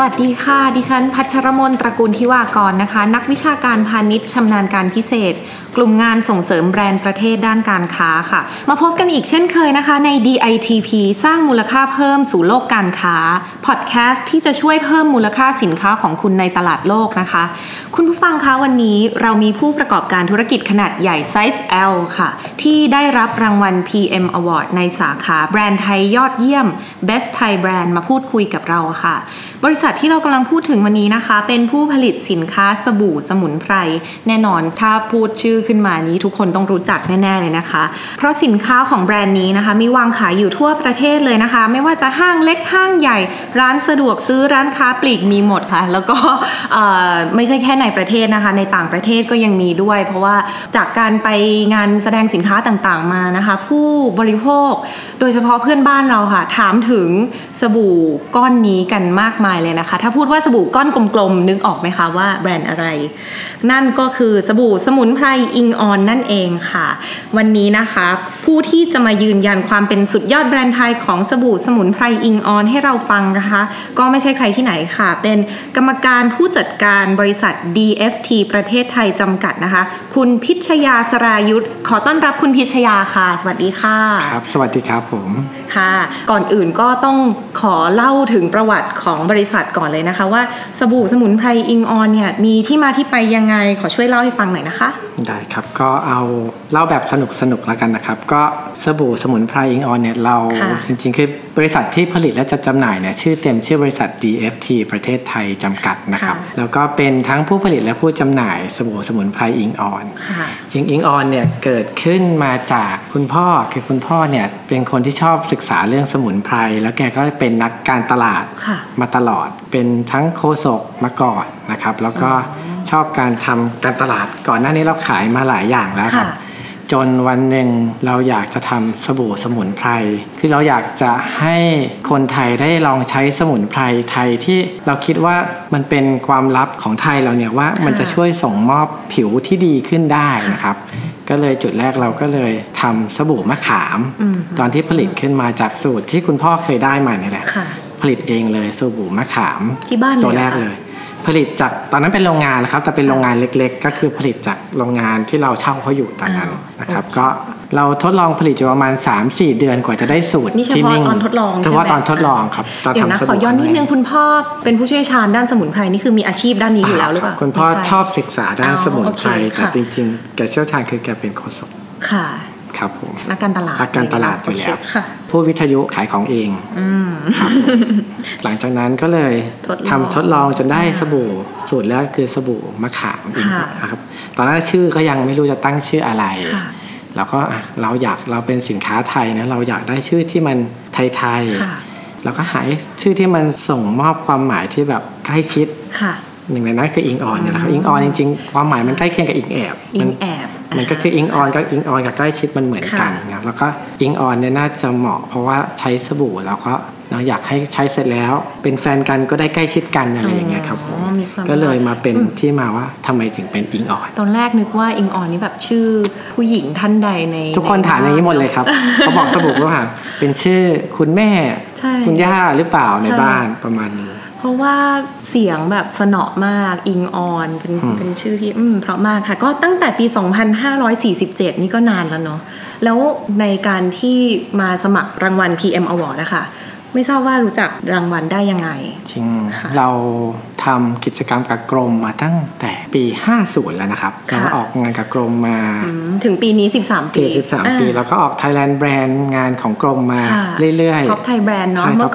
สวัสดีค่ะดิฉันพัชรมนตระกูลทิวากรนะคะนักวิชาการพาณิชย์ชำนาญการพิเศษกลุ่มงานส่งเสริมแบรนด์ประเทศด้านการค้าค่ะมาพบกันอีกเช่นเคยนะคะใน DITP สร้างมูลค่าเพิ่มสู่โลกการค้าพอดแคสต์ที่จะช่วยเพิ่มมูลค่าสินค้าของคุณในตลาดโลกนะคะคุณผู้ฟังคะวันนี้เรามีผู้ประกอบการธุรกิจขนาดใหญ่ไซส์ L ค่ะที่ได้รับรางวัล PM Award ในสาขาแบรนด์ไทยยอดเยี่ยม Best Thai Brand มาพูดคุยกับเราค่ะบริษัทที่เรากำลังพูดถึงวันนี้นะคะเป็นผู้ผลิตสินค้าสบู่สมุนไพรแน่นอนถ้าพูดชื่อขึ้นมานี้ทุกคนต้องรู้จักแน่ๆเลยนะคะเพราะสินค้าของแบรนด์นี้นะคะมีวางขายอยู่ทั่วประเทศเลยนะคะไม่ว่าจะห้างเล็กห้างใหญ่ร้านสะดวกซื้อร้านค้าปลีกมีหมดค่ะแล้วก็ไม่ใช่แค่ในประเทศนะคะในต่างประเทศก็ยังมีด้วยเพราะว่าจากการไปงานแสดงสินค้าต่างๆมานะคะผู้บริโภคโดยเฉพาะเพื่อนบ้านเราค่ะถามถึงสบู่ก้อนนี้กันมากมายเลยนะคะถ้าพูดว่าสบู่ก้อนกลมๆนึกออกไหมคะว่าแบรนด์อะไรนั่นก็คือสบู่สมุนไพรอิงออนนั่นเองค่ะวันนี้นะคะผู้ที่จะมายืนยันความเป็นสุดยอดแบรนด์ไทยของสบู่สมุนไพรอิงออนให้เราฟังนะคะก็ไม่ใช่ใครที่ไหนค่ะเป็นกรรมการผู้จัดการบริษัท DFT ประเทศไทยจำกัดนะคะคุณพิชยาสรายุทธขอต้อนรับคุณพิชยาค่ะสวัสดีค่ะครับสวัสดีครับผมค่ะก่อนอื่นก็ต้องขอเล่าถึงประวัติของบริษัทก่อนเลยนะคะว่าสบู่สมุนไพรอิงออนเนี่ยมีที่มาที่ไปยังไงขอช่วยเล่าให้ฟังหน่อยนะคะได้ครับก็เอาเล่าแบบสนุกๆแล้วกันนะครับก็สบู่สมุนไพรอิงออนเนี่ยเราจริงๆคือบริษัทที่ผลิตและจัดจำหน่ายเนี่ยชื่อเต็มชื่อบริษัท DFT ประเทศไทยจำกัดนะครับแล้วก็เป็นทั้งผู้ผลิตและผู้จำหน่ายสบู่สมุนไพรอิงออนจริงอิงออนเนี่ยเกิดขึ้นมาจากคุณพ่อคือคุณพ่อเนี่ยเป็นคนที่ชอบศึกษาเรื่องสมุนไพรแล้วแกก็เป็นนักการตลาดมาตลอดเป็นทั้งโฆษกมาก่อนนะครับแล้วก็ชอบการทำการตลาดก่อนหน้านี้เราขายมาหลายอย่างแล้วครับจนวันหนึ่งเราอยากจะทำสบู่สมุนไพรคือเราอยากจะให้คนไทยได้ลองใช้สมุนไพรไทยที่เราคิดว่ามันเป็นความลับของไทยเราเนี่ยว่ามันจะช่วยส่งมอบผิวที่ดีขึ้นได้นะครับก็เลยจุดแรกเราก็เลยทำสบู่มะขามตอนที่ผลิตขึ้นมาจากสูตรที่คุณพ่อเคยได้มานี่แหละผลิตเองเลยสบู่มะขามที่บ้านตัวแรกเลยผลิตจากตอนนั้นเป็นโรงงานนะครับแต่เป็นโรงงานเล็กๆก็คือผลิตจากโรงงานที่เราเช่าเขาอยู่ตอนนั้นนะครับก็เราทดลองผลิตอยู่ประมาณ 3-4 เดือนกว่าจะได้สูตรที่นิ่งตอนทดลองใช่ไหมตอนทดลองครับตอนทำสบู่ขอย้อนนิดนึงคุณพ่อเป็นผู้เชี่ยวชาญด้านสมุนไพรนี่คือมีอาชีพด้านนี้อยู่แล้วหรือเปล่าคุณพ่อชอบศึกษาด้านสมุนไพรแต่จริงๆแกเชี่ยวชาญคือแกเป็นโฆษกค่ะครับผมนักการตลาดนักการตลาดไปแล้วผู้วิทยุขายของเองครับหลังจากนั้นก็เลยทดลองจนได้สบู่สูตรแรกคือสบู่มะขามนะครับตอนนั้นชื่อก็ยังไม่รู้จะตั้งชื่ออะไรแล้วก็เราเป็นสินค้าไทยนะเราอยากได้ชื่อที่มันไทยๆแล้วก็หาชื่อที่มันส่งมอบความหมายที่แบบใกล้ชิดหนึ่งในนั้นคืออิงออนเนี่ยนะครับอิงออนจริงๆความหมายมันใกล้เคียงกับอิงแอบมันก็คืออิงออนกับอิงออนกับใกล้ชิดมันเหมือนกันนะแล้วก็อิงออนเนี่ยน่าจะเหมาะเพราะว่าใช้สบู่แล้วก็เราอยากให้ใช้เสร็จแล้วเป็นแฟนกันก็ได้ใกล้ชิดกันอะไรอย่างเงี้ยครับผมก็เลยมาเป็นที่มาว่าทำไมถึงเป็นอิงออนตอนแรกนึกว่าอิงออนนี่แบบชื่อผู้หญิงท่านใดในทุกคนถามอย่างนี้หมดเลยครับเขาบอกสบู่ว่าเป็นชื่อคุณแม่คุณย่าหรือเปล่าในบ้านประมาณนี้เพราะว่าเสียงแบบสนอมากอิงออนเป็นชื่อที่เพราะมากค่ะก็ตั้งแต่ปี2547นี่ก็นานแล้วเนาะแล้วในการที่มาสมัครรางวัล PM Award นะคะไม่ทราบว่ารู้จักรางวัลได้ยังไงจริงเราทำกิจกรรมกับกรมมาตั้งแต่ปี50แล้วนะครับเราออกงานกับกรมมาถึงปีนี้13ปีแล้วก็ออก Thailand Brand งานของกรมมาเรื่อยๆ Top Thai Brand เนาะเมื่อ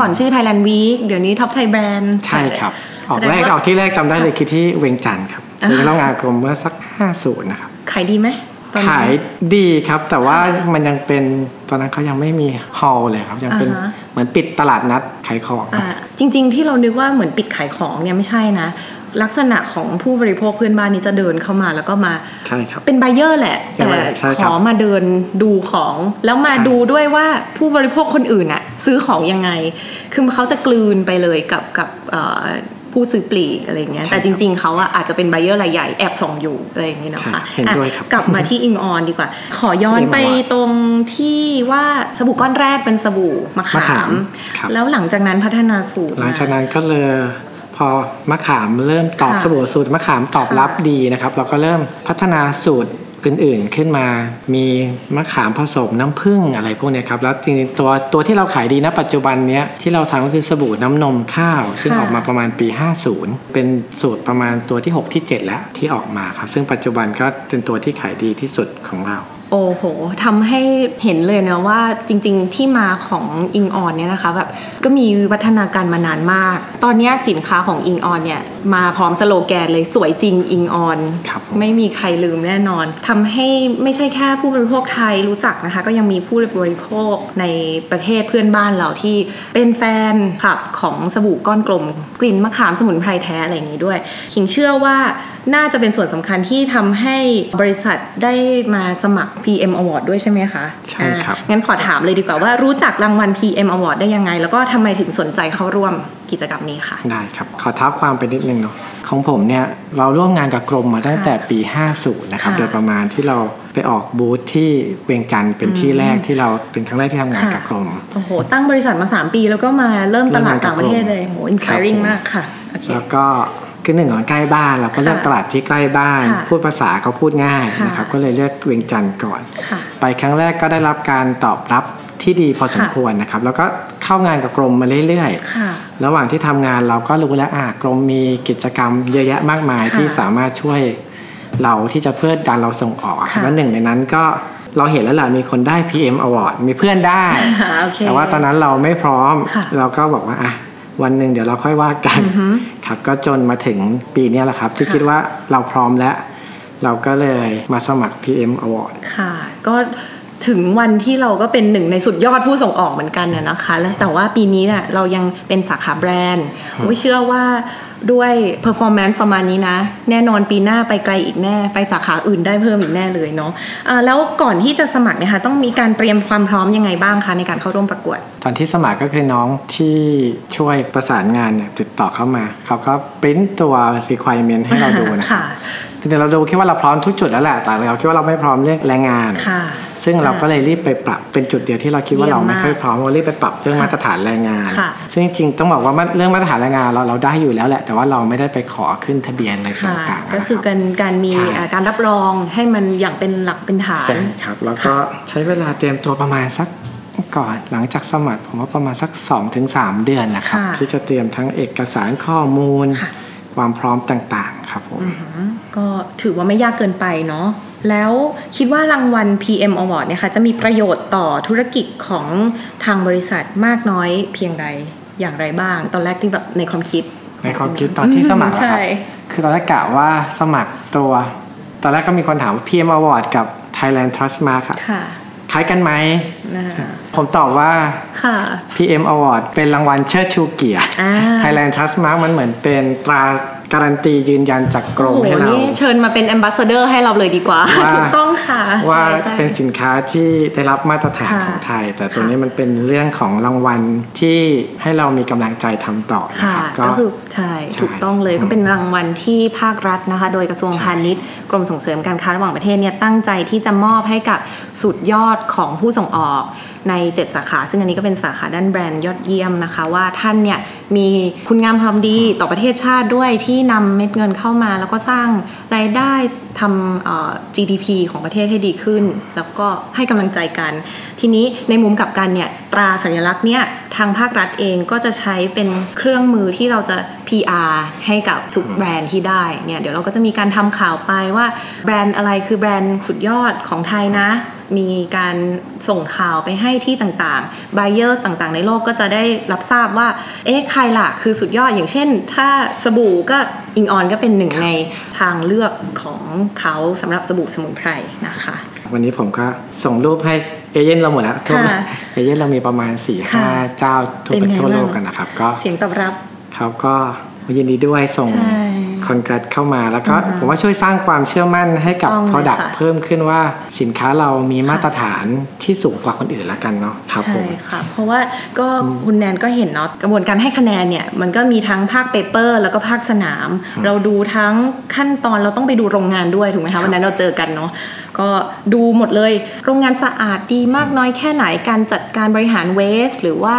ก่อนชื่อ Thailand Week เดี๋ยวนี้ Top Thai Brand ใช่ครับออกที่แรกจำได้เลยคือที่เวียงจันทร์ครับแล้วงานกรมเมื่อสัก50นะครับขายดีไหม ขายดีครับแต่ว่ามันยังเป็นตอนนั้นเขายังไม่มีฮอลเลยครับยังเป็นเหมือนปิดตลาดนัดขายของจริงๆที่เรานึกว่าเหมือนปิดขายของเนี่ยไม่ใช่นะลักษณะของผู้บริโภคเพื่อนบ้านนี้จะเดินเข้ามาแล้วก็มาใช่ครับเป็นไบเออร์แหละแต่ขอมาเดินดูของแล้วมาดูด้วยว่าผู้บริโภคคนอื่นอะซื้อของยังไงคือเขาจะกลืนไปเลยกับผู้ซื้อปลีกอะไรเงี้ยแต่จริงๆเขาอะอาจจะเป็นไบเออร์รายใหญ่แอบส่องอยู่อะไรอย่างนี้เนาะค่ะกลับมาที่อิงออนดีกว่าขอย้อนไปตรงที่ว่าสบู่ก้อนแรกเป็นสบู่มะขามแล้วหลังจากนั้นพัฒนาสูตรหลังจากนั้นก็เลยพอมะขามเริ่มตอบสบู่สูตรมะขามตอบรับดีนะครับเราก็เริ่มพัฒนาสูตรอื่นๆขึ้นมามีมะขามผสมน้ำผึ้งอะไรพวกนี้ครับแล้วจริงๆตัวที่เราขายดีณปัจจุบันเนี้ยที่เราทำก็คือสบู่น้ำนมข้าวซึ่งออกมาประมาณปี50เป็นสูตรประมาณตัวที่6ที่7แล้วที่ออกมาครับซึ่งปัจจุบันก็เป็นตัวที่ขายดีที่สุดของเราโอ้โหทำให้เห็นเลยนะว่าจริงๆที่มาของอิงออนเนี่ยนะคะแบบก็มีวิวัฒนาการมานานมากตอนนี้สินค้าของอิงออนเนี่ยมาพร้อมสโลแกนเลยสวยจริงอิงออนไม่มีใครลืมแน่นอนทำให้ไม่ใช่แค่ผู้บริโภคไทยรู้จักนะคะก็ยังมีผู้บริโภคในประเทศเพื่อนบ้านเราที่เป็นแฟนคลับของสบู่ก้อนกลมกลิ่นมะขามสมุนไพรแท้อะไรอย่างนี้ด้วยคิงเชื่อว่าน่าจะเป็นส่วนสำคัญที่ทำให้บริษัทได้มาสมัคร PM Award ด้วยใช่ไหมคะใช่ครับงั้นขอถามเลยดีกว่าว่ารู้จักรางวัล PM Award ได้ยังไงแล้วก็ทำไมถึงสนใจเข้าร่วมกิจกรรมนี้ค่ะได้ครับขอท้าความไปนิดนึงเนาะของผมเนี่ยเราร่วมงานกับกรมมาตั้งแต่ปี50นะครับโดยประมาณที่เราไปออกบูธที่เวียงจันทร์เป็นที่แรกที่เราเป็นครั้งแรกที่ทำงานกับกรมโอ้โหตั้งบริษัทมา3ปีแล้วก็มาเริ่มตลาดต่างประเทศเลยโห inspiring มากค่ะแล้วก็คือหนึ่งของใกล้บ้านเราก็เลือกตลาดที่ใกล้บ้านพูดภาษาเขาพูดง่ายนะครับก็เลยเลือกเวียงจันทร์ก่อนไปครั้งแรกก็ได้รับการตอบรับที่ดีพอสมควรนะครับแล้วก็เข้างานกับกรมมาเรื่อยๆระหว่างที่ทำงานเราก็รู้แล้วกรมมีกิจกรรมเยอะแยะมากมายที่สามารถช่วยเราที่จะเพื่อดันเราส่งออกแล้วหนึ่งในนั้นก็เราเห็นแล้วล่ะมีคนได้ PM Award มีเพื่อนได้แต่ว่าตอนนั้นเราไม่พร้อมเราก็บอกว่าวันหนึ่งเดี๋ยวเราค่อยว่ากันครับก็จนมาถึงปีนี้แหละครับที่คิดว่าเราพร้อมแล้วเราก็เลยมาสมัคร PM Award ค่ะก็ถึงวันที่เราก็เป็นหนึ่งในสุดยอดผู้ส่งออกเหมือนกันนะคะแต่ว่าปีนี้เนี่ยเรายังเป็นสาขาแบรนด์เชื่อว่าด้วย performance ประมาณนี้นะแน่นอนปีหน้าไปไกลอีกแน่ไปสาขาอื่นได้เพิ่มอีกแน่เลยเนาะแล้วก่อนที่จะสมัครเนี่ยค่ะต้องมีการเตรียมความพร้อมยังไงบ้างคะในการเข้าร่วมประกวดตอนที่สมัครก็คือน้องที่ช่วยประสานงานเนี่ยติดต่อเข้ามาเขาก็ปริ้นตัว requirement ให้เราดูนะคะจริงๆเราดูคิดว่าเราพร้อมทุกจุดแล้วแหละแต่เราคิดว่าเราไม่พร้อมเรื่องแรงงานซึ่งเราก็เลยรีบไปปรับเป็นจุดเดียวที่เราคิดว่าเราไม่ค่อยพร้อมเรารีบไปปรับเรื่องมาตรฐานแรงงานซึ่งจริงๆต้องบอกว่าเรื่องมาตรฐานแรงงานเราได้อยู่แล้วแหละแต่ว่าเราไม่ได้ไปขอขึ้นทะเบียนอะไรต่างๆก็คือการมีการรับรองให้มันอย่างเป็นหลักเป็นฐานครับแล้วก็ใช้เวลาเตรียมตัวประมาณสักก่อนหลังจากสมัครผมว่าประมาณสัก 2-3 เดือนนะครับที่จะเตรียมทั้งเอกสารข้อมูลความพร้อมต่างๆครับผมก็ถือว่าไม่ยากเกินไปเนาะแล้วคิดว่ารางวัล PM Award เนี่ยค่ะจะมีประโยชน์ต่อธุรกิจของทางบริษัทมากน้อยเพียงใดอย่างไรบ้างตอนแรกที่แบบในความคิดตอนที่สมัครครับคือตอนแรกกะว่าสมัครตัวตอนแรกก็มีคนถามว่า PM Award กับ Thailand Trustmark ค่ะคล้ายกันไหมผมตอบว่า PM Award เป็นรางวัลเชิดชูเกียรติ Thailand Trustmark มันเหมือนเป็นตราการันตียืนยันจากกรมให้เราเชิญมาเป็นแอมบาสเดอร์ให้เราเลยดีกว่าถูกต้องค่ะว่าเป็นสินค้าที่ได้รับมาตรฐานของไทยแต่ตัวนี้มันเป็นเรื่องของรางวัลที่ให้เรามีกำลังใจทำต่อนะครับก็คือใช่ถูกต้องเลยก็เป็นรางวัลที่ภาครัฐนะคะโดยกระทรวงพาณิชย์กรมส่งเสริมการค้าระหว่างประเทศเนี่ยตั้งใจที่จะมอบให้กับสุดยอดของผู้ส่งออกใน7สาขาซึ่งอันนี้ก็เป็นสาขาด้านแบรนด์ยอดเยี่ยมนะคะว่าท่านเนี่ยมีคุณงามความดีต่อประเทศชาติด้วยที่นำเม็ดเงินเข้ามาแล้วก็สร้างรายได้ทำGDP ของประเทศให้ดีขึ้นแล้วก็ให้กำลังใจกันทีนี้ในมุมกลับกันเนี่ยตราสัญลักษณ์เนี่ยทางภาครัฐเองก็จะใช้เป็นเครื่องมือที่เราจะ PR ให้กับทุกแบรนด์ที่ได้เนี่ยเดี๋ยวเราก็จะมีการทำข่าวไปว่าแบรนด์อะไรคือแบรนด์สุดยอดของไทยนะ มีการส่งข่าวไปให้ที่ต่างๆ buyer ต่างๆในโลกก็จะได้รับทราบว่าเอ๊ะใครล่ะคือสุดยอดอย่างเช่นถ้าสบู่ก็อิงออนก็เป็นหนึ่งในทางเลือกของเขาสำหรับสบู่สมุนไพรนะคะวันนี้ผมก็ส่งรูปให้เอเจนต์เราหมดแล้วเอเจนต์เรามีประมาณ 4-5 เจ้าทั่วโลกกันนะครับก็เสียงตอบรับเขาก็ยินดีด้วยส่งคอนแกรสเข้ามาแล้วก็ผมว่าช่วยสร้างความเชื่อมั่นให้กับ product เพิ่มขึ้นว่าสินค้าเรามีมาตรฐานที่สูงกว่าคนอื่นละกันเนาะครับผมใช่ค่ะเพราะว่าก็คุณแนนก็เห็นเนาะกระบวนการให้คะแนนเนี่ยมันก็มีทั้งภาค paper แล้วก็ภาคสนามเราดูทั้งขั้นตอนเราต้องไปดูโรงงานด้วยถูกไหมคะวันนั้นเราเจอกันเนาะก็ดูหมดเลยโรงงานสะอาดดีมากน้อยแค่ไหนการจัดการบริหาร waste หรือว่า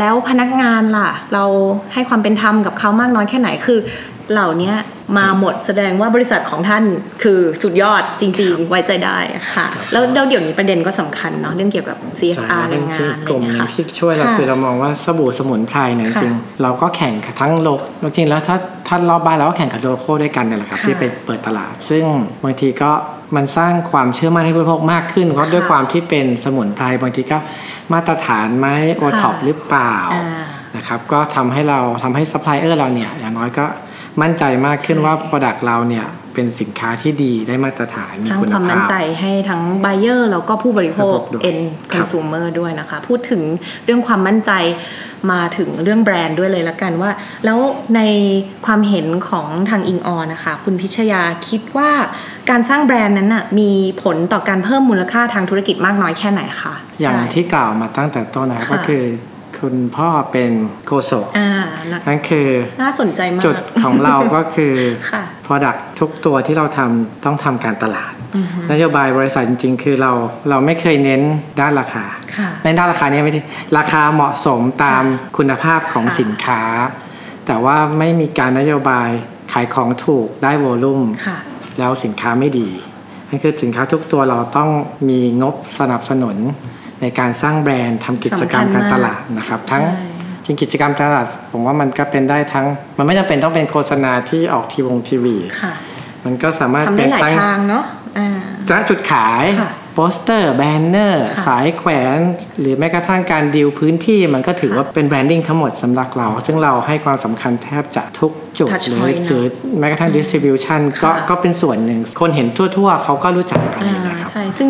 แล้วพนักงานล่ะเราให้ความเป็นธรรมกับเขามากน้อยแค่ไหนคือเหล่านี้มาหมดแสดงว่าบริษัทของท่านคือสุดยอดจริงๆไว้ใจได้ค่ะแล้วเดี๋ยวนี้ประเด็นก็สำคัญเนาะเรื่องเกี่ยวกับ CSR แรงงานอะไรอย่างเงี้ยค่ะที่ช่วยเราคือเรามองว่าสบู่สมุนไพรเนี่ยจริงเราก็แข่งทั้งโลกจริงแล้วถ้าเราบ้านเราก็แข่งกับโลโก้ด้วยกันเนี่ยแหละครับที่ไปเปิดตลาดซึ่งบางทีก็มันสร้างความเชื่อมั่นให้ผู้บริโภคมากขึ้นเพราะด้วยความที่เป็นสมุนไพรบางทีก็มาตรฐานไหมโอท็อปหรือเปล่านะครับก็ทำให้ซัพพลายเออร์เราเนี่ยอย่างน้อยก็มั่นใจมากขึ้นว่า product เราเนี่ยเป็นสินค้าที่ดีได้มาตรฐานมีคุณภาพสร้างความมั่นใจให้ทั้ง buyer แล้วก็ผู้บริโภค end consumer ด้วยนะคะพูดถึงเรื่องความมั่นใจมาถึงเรื่องแบรนด์ด้วยเลยละกันว่าแล้วในความเห็นของทางอิงออนนะคะคุณพิชยาคิดว่าการสร้างแบรนด์นั้นน่ะมีผลต่อการเพิ่มมูลค่าทางธุรกิจมากน้อยแค่ไหนคะอย่างที่กล่าวมาตั้งแต่ต้นนะก็คือคุณพ่อเป็นโฆษกนั่นคือน่าสนใจมากจุดของเราก็คือ product ทุกตัวที่เราทำต้องทำการตลาดนโยบายบริษัทจริงๆคือเราไม่เคยเน้นด้านราคาในด้านราคาเนี่ยไม่ได้ราคาเหมาะสมตามคุณภาพของสินค้าแต่ว่าไม่มีการนโยบายขายของถูกได้ volume แล้วสินค้าไม่ดีนั่นคือสินค้าทุกตัวเราต้องมีงบสนับสนุนในการสร้างแบรนด์ทำกิจกรรมการตลาดนะครับทั้งจริงกิจกรรมตลาดผมว่ามันก็เป็นได้ทั้งมันไม่จำเป็นต้องเป็นโฆษณาที่ออกทีวีมันก็สามารถเป็นทั้งร้านจุดขายโปสเตอร์แบนเนอร์สายแขวนหรือแม้กระทั่งการดีลพื้นที่มันก็ถือว่าเป็นแบรนดิ้งทั้งหมดสำหรับเราซึ่งเราให้ความสำคัญแทบจะทุกจุดเลยหรือแม้กระทั่งดิสทริบิวชั่นก็เป็นส่วนหนึ่งคนเห็นทั่วๆเขาก็รู้จักอะไรนะครับใช่ซึ่ง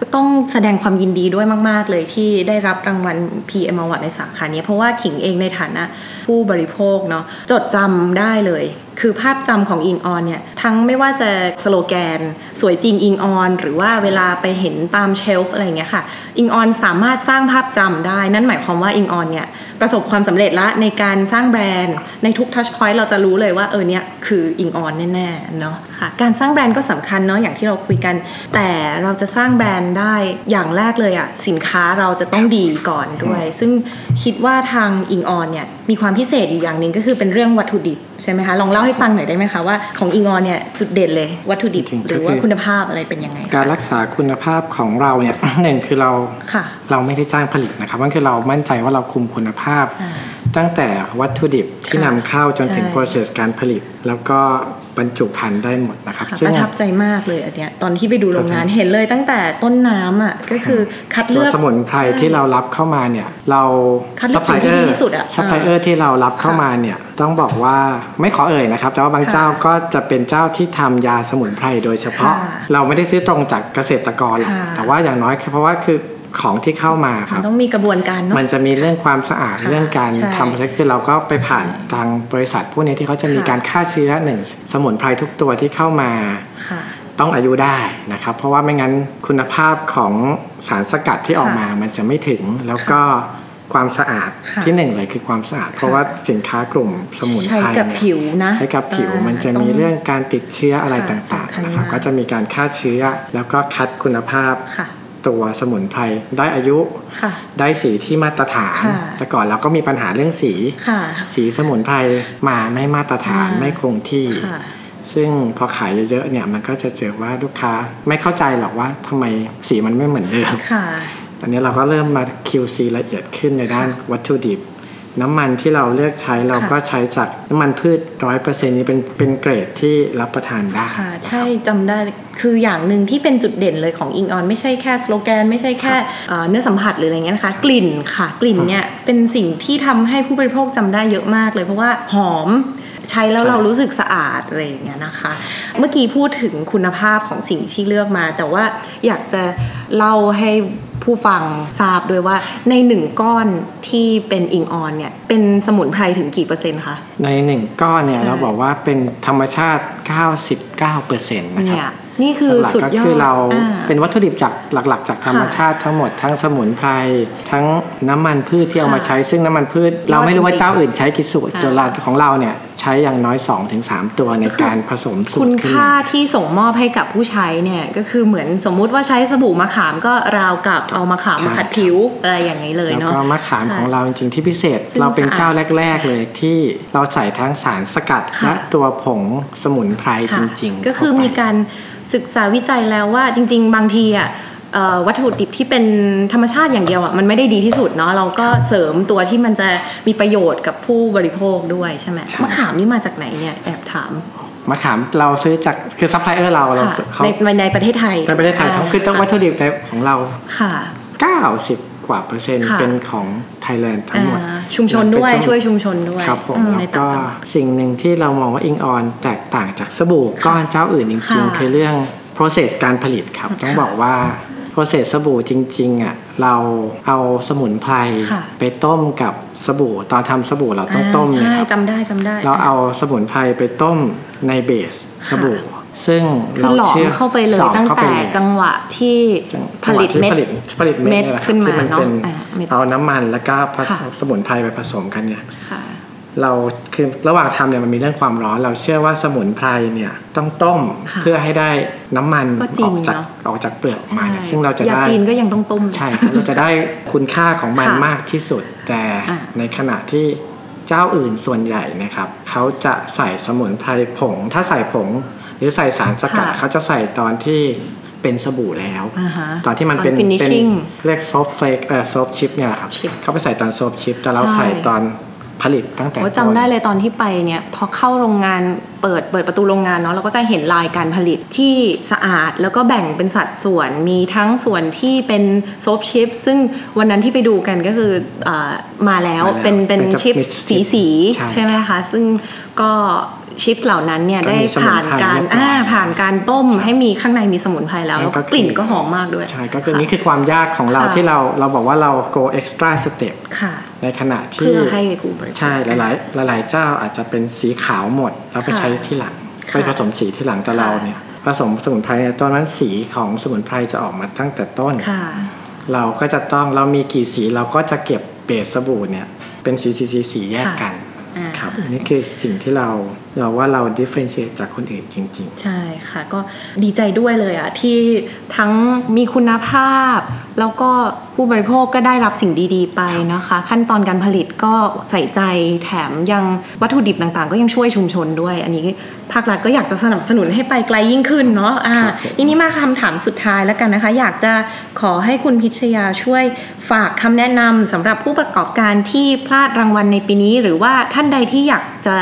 ก็ต้องแสดงความยินดีด้วยมากๆเลยที่ได้รับรางวัล PM Award ในสาขานี้เพราะว่าขิงเองในฐานะผู้บริโภคเนาะจดจำได้เลยคือภาพจำของอิงออนเนี่ยทั้งไม่ว่าจะสโลแกนสวยจริงอิงออนหรือว่าเวลาไปเห็นตามเชลฟ์อะไรเงี้ยค่ะอิงออนสามารถสร้างภาพจำได้นั่นหมายความว่าอิงออนเนี่ยประสบความสำเร็จละในการสร้างแบรนด์ในทุกทัชพอยต์เราจะรู้เลยว่าเนี่ยคืออิงออนแน่ๆเนาะค่ะการสร้างแบรนด์ก็สำคัญเนาะอย่างที่เราคุยกันแต่เราจะสร้างแบรนด์ได้อย่างแรกเลยอะสินค้าเราจะต้องดีก่อนด้วยซึ่งคิดว่าทางอิงออนเนี่ยมีความพิเศษอยู่อย่างนึงก็คือเป็นเรื่องวัตถุดิบใช่ไหมคะลองเล่าให้ฟังหน่อยได้ไหมคะว่าของอิงออนเนี่ยจุดเด่นเลยวัตถุดิบหรือว่าคุณภาพอะไรเป็นยังไงการรักษาคุณภาพของเราเนี่ยหนึ่งคือเราไม่ได้จ้างผลิตนะครับนั่นคือเรามั่นใจว่าเราคุมคุณภาพตั้งแต่วัตถุดิบที่นำเข้าจนถึง process การผลิตแล้วก็บรรจุภัณฑ์ได้หมดนะครับประทับใจมากเลยอันเนี้ยตอนที่ไปดูโรงงานเห็นเลยตั้งแต่ต้นน้ำอ่ะก็คือคัดเลือกสมุนไพรที่เรารับเข้ามาเนี่ยเราซัพพลายเออร์ที่เรารับเข้ามาเนี่ยต้องบอกว่าไม่ขอเอ่ยนะครับแต่ว่าบางเจ้าก็จะเป็นเจ้าที่ทำยาสมุนไพรโดยเฉพาะเราไม่ได้ซื้อตรงจากเกษตรกรแต่ว่าอย่างน้อยเพราะว่าคือของที่เข้ามาครับต้องมีกระบวนการเนาะมันจะมีเรื่องความสะอาดเรื่องการทำอะไรคือเราก็ไปผ่านทางบริษัทพวกนี้ที่เขาจะมีการฆ่าเชื้อหนึ่งสมุนไพรทุกตัวที่เข้ามาต้องอายุได้นะครับเพราะว่าไม่งั้นคุณภาพของสารสกัดที่ออกมามันจะไม่ถึงแล้วก็ความสะอาดที่หนึ่งเลยคือความสะอาดเพราะว่าสินค้ากลุ่มสมุนไพรใช้กับผิวนะใช้กับผิวมันจะมีเรื่องการติดเชื้ออะไรต่างๆนะครับก็จะมีการฆ่าเชื้อแล้วก็คัดคุณภาพตัวสมุนไพรได้อายุได้สีที่มาตรฐานแต่ก่อนเราก็มีปัญหาเรื่องสีสมุนไพรมาไม่มาตรฐานไม่คงที่ซึ่งพอขายเยอะๆเนี่ยมันก็จะเจอว่าลูกค้าไม่เข้าใจหรอกว่าทำไมสีมันไม่เหมือนเดิมอันนี้เราก็เริ่มมา QC ละเอียดขึ้นในด้านวัตถุดิบ น้ำมันที่เราเลือกใช้เราก็ใช้จากน้ำมันพืช 100% นี้เป็นเกรดที่รับประทานได้ค่ะใช่จำได้คืออย่างนึงที่เป็นจุดเด่นเลยของอิงออนไม่ใช่แค่สโลแกนไม่ใช่แค่เนื้อสัมผัสหรืออะไรเงี้ยนะคะกลิ่นค่ะกลิ่นเนี่ยเป็นสิ่งที่ทำให้ผู้บริโภคจำได้เยอะมากเลยเพราะว่าหอมใช้แล้วเรารู้สึกสะอาดอะไรอย่างเงี้ยนะคะเมื่อกี้พูดถึงคุณภาพของสิ่งที่เลือกมาแต่ว่าอยากจะเล่าให้ผู้ฟังทราบด้วยว่าใน1ก้อนที่เป็นอิงออนเนี่ยเป็นสมุนไพรถึงกี่เปอร์เซ็นต์คะใน1ก้อนเนี่ยเราบอกว่าเป็นธรรมชาติ 99% นะครับนี่คือสุดยอดก็คือเราเป็นวัตถุดิบจากหลักๆจากธรรมชาติทั้งหมดทั้งสมุนไพรทั้งน้ำมันพืชที่เอามาใช้ซึ่งน้ำมันพืชเราไม่รู้ว่าเจ้าอื่นใช้กี่สูตรแต่ของเราเนี่ยใช้อย่างน้อย 2-3 ตัวในการผสมสูตรคุณค่าที่ส่งมอบให้กับผู้ใช้เนี่ยก็คือเหมือนสมมุติว่าใช้สบู่มะขามก็ราวกับเอามะขามมาขัดผิวอะไรอย่างนี้เลยเนาะแล้วก็มะขามของเราจริงๆที่พิเศษเราเป็นเจ้าแรกๆเลยที่เราใส่ทั้งสารสกัดและตัวผงสมุนไพรจริงๆก็คือมีการศึกษาวิจัยแล้วว่าจริงๆบางทีอ่ะวัตถุดิบที่เป็นธรรมชาติอย่างเดียวอ่ะมันไม่ได้ดีที่สุดเนาะเราก็เสริมตัวที่มันจะมีประโยชน์กับผู้บริโภคด้วยใช่ไหมมะขามนี่มาจากไหนเนี่ยแอบถามมะขามเราซื้อจากคือซัพพลายเออร์เราในประเทศไทยในประเทศไทยทั้งคือทั้งวัตถุดิบของเราค่ะ90%เป็นของไทยแลนด์ทั้งหมดชุมชนด้วยช่วยชุมชนด้วยครับผมแล้วก็สิ่งหนึ่งที่เรามองว่าอิงออนแตกต่างจากสบู่ก้อนเจ้าอื่นจริงๆคือเรื่อง process การผลิตครับต้องบอกว่า process สบู่จริงๆอ่ะเราเอาสมุนไพรไปต้มกับสบู่ตอนทำสบู่เราต้องต้มนะครับจำได้เราเอาสมุนไพรไปต้มในเบสสบู่ซึ่งเราหลอมเข้าไปเลยตั้งแต่จังหวะที่ผลิตเม็ดขึ้นมาเนาะเอาน้ำมันแล้วก็สมุนไพรไปผสมกันเนี่ยเราคือระหว่างทำเนี่ยมันมีเรื่องความร้อนเราเชื่อว่าสมุนไพรเนี่ยต้องต้มเพื่อให้ได้น้ำมันออกจากเปลือกมาซึ่งเราจะได้ยาจีนก็ยังต้องต้มใช่เราจะได้คุณค่าของมันมากที่สุดแต่ในขณะที่เจ้าอื่นส่วนใหญ่นะครับเขาจะใส่สมุนไพรผงถ้าใส่ผงหรือใส่สารสกัดเขาจะใส่ตอนที่เป็นสบู่แล้วตอนที่มันเป็นเรียกซอฟเฟกซอฟชิพเนี่ยครับเขาไปใส่ตอนซอฟชิพแต่เราใส่ตอนผลิตตั้งแต่จำได้เลยตอนที่ไปเนี่ยพอเข้าโรงงานเปิดประตูโรงงานเนาะเราก็จะเห็นลายการผลิตที่สะอาดแล้วก็แบ่งเป็นสัดส่วนมีทั้งส่วนที่เป็นซอฟชิพซึ่งวันนั้นที่ไปดูกันก็คือมาแล้วเป็นชิพสีใช่ไหมคะซึ่งก็ชิปเหล่านั้นเนี่ยได้ผ่านการต้มให้มีข้างในมีสมุนไพรแล้วกลิ่นก็หอมมากด้วยใช่ก็คือนี่คือความยากของเราที่เราบอกว่าเรา go extra step ในขณะที่เพื่อให้ผู้บริโภคใช่หลายเจ้าอาจจะเป็นสีขาวหมดเราไปใช้ที่หลังไปผสมสีที่หลังแต่เราเนี่ยผสมสมุนไพรตอนนั้นสีของสมุนไพรจะออกมาตั้งแต่ต้นเราก็จะต้องเรามีกี่สีเราก็จะเก็บเบสสบู่เนี่ยเป็นสีแยกกันครับนี่คือสิ่งที่เราว่าเรา differentiate จากคนอื่นจริงๆใช่ค่ะก็ดีใจด้วยเลยอ่ะที่ทั้งมีคุณภาพแล้วก็ผู้บริโภคก็ได้รับสิ่งดีๆไปนะคะขั้นตอนการผลิตก็ใส่ใจแถมยังวัตถุดิบต่างๆก็ยังช่วยชุมชนด้วยอันนี้ภาครัฐก็อยากจะสนับสนุนให้ไปไกลยิ่งขึ้นเนาะทีนี้มาคำถามสุดท้ายแล้วกันนะคะอยากจะขอให้คุณพิชยาช่วยฝากคำแนะนำสำหรับผู้ประกอบการที่พลาดรางวัลในปีนี้หรือว่าท่านใดที่อยากจะ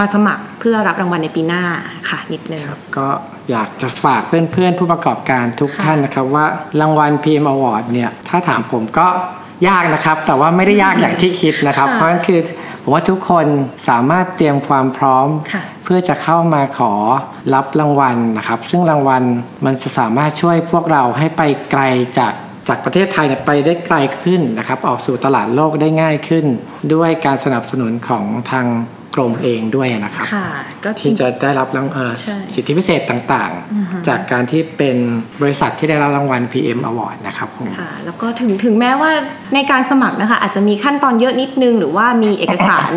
มาสมัครเพื่อรับรางวัลในปีหน้าค่ะนิดนึงก็อยากจะฝากเพื่อนๆผู้ประกอบการทุกท่านนะครับว่ารางวัล PM Award เนี่ยถ้าถามผมก็ยากนะครับแต่ว่าไม่ได้ยากอย่างที่คิดนะครับเพราะนั่นคือผมว่าทุกคนสามารถเตรียมความพร้อมเพื่อจะเข้ามาขอรับรางวัลนะครับซึ่งรางวัลมันจะสามารถช่วยพวกเราให้ไปไกลจากประเทศไทยไปได้ไกลขึ้นนะครับออกสู่ตลาดโลกได้ง่ายขึ้นด้วยการสนับสนุนของทางกรมเองด้วยนะครับที่จะได้รับสิทธิพิเศษต่างๆจากการที่เป็นบริษัทที่ได้รับรางวัล PM Award นะครับผมแล้วก็ถึงแม้ว่าในการสมัครนะคะอาจจะมีขั้นตอนเยอะนิดนึงหรือว่ามีเอกสาร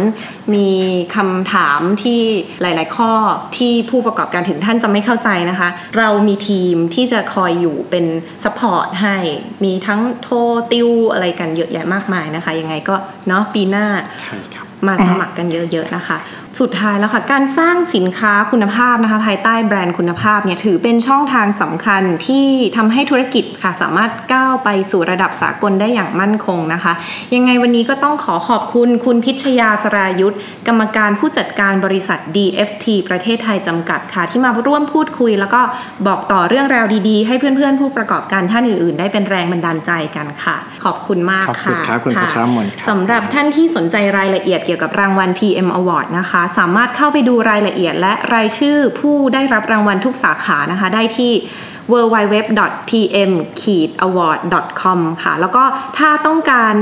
มีคำถามที่หลายๆข้อที่ผู้ประกอบการถึงท่านจะไม่เข้าใจนะคะเรามีทีมที่จะคอยอยู่เป็นซัพพอร์ตให้มีทั้งโทรติวอะไรกันเยอะแยะมากมายนะคะยังไงก็เนาะปีหน้าใช่ครับ มาสมัครกันเยอะๆนะคะสุดท้ายแล้วค่ะการสร้างสินค้าคุณภาพนะคะภายใต้แบรนด์คุณภาพเนี่ยถือเป็นช่องทางสำคัญที่ทำให้ธุรกิจค่ะสามารถก้าวไปสู่ระดับสากลได้อย่างมั่นคงนะคะยังไงวันนี้ก็ต้องขอบคุณคุณพิชยาสรายุทธกรรมการผู้จัดการบริษัท DFT ประเทศไทยจำกัดค่ะที่มาร่วมพูดคุยแล้วก็บอกต่อเรื่องราวดีๆให้เพื่อนๆผู้ประกอบการท่านอื่นๆได้เป็นแรงบันดาลใจกันค่ะขอบคุณมากค่ะขอบคุณครับคุณพัชรมนต์สำหรับท่านที่สนใจรายละเอียดเกี่ยวกับรางวัล PM Award นะคะสามารถเข้าไปดูรายละเอียดและรายชื่อผู้ได้รับรางวัลทุกสาขานะคะได้ที่ www.pm-award.com ค่ะแล้วก็ถ้าต้องการ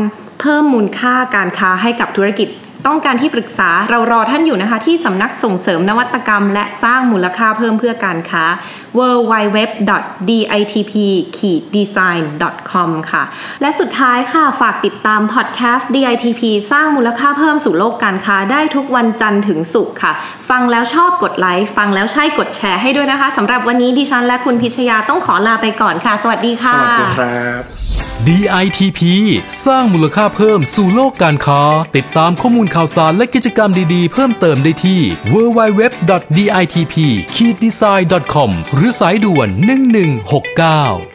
เพิ่มมูลค่าการค้าให้กับธุรกิจต้องการที่ปรึกษาเรารอท่านอยู่นะคะที่สำนักส่งเสริมนวัตกรรมและสร้างมูลค่าเพิ่มเพื่อการค้า www.ditp-design.com ค่ะและสุดท้ายค่ะฝากติดตามพอดแคสต์ DITP สร้างมูลค่าเพิ่มสู่โลกการค้าได้ทุกวันจันทร์ถึงศุกร์ค่ะฟังแล้วชอบกดไลค์ฟังแล้วใช่กดแชร์ให้ด้วยนะคะสำหรับวันนี้ดิฉันและคุณพิชยาต้องขอลาไปก่อนค่ะสวัสดีค่ะสวัสดีครับ DITP สร้างมูลค่าเพิ่มสู่โลกการค้าติดตามข้อมูลข่าวสารและกิจกรรมดีๆเพิ่มเติมได้ที่ www.ditp-design.com หรือสายด่วน 1169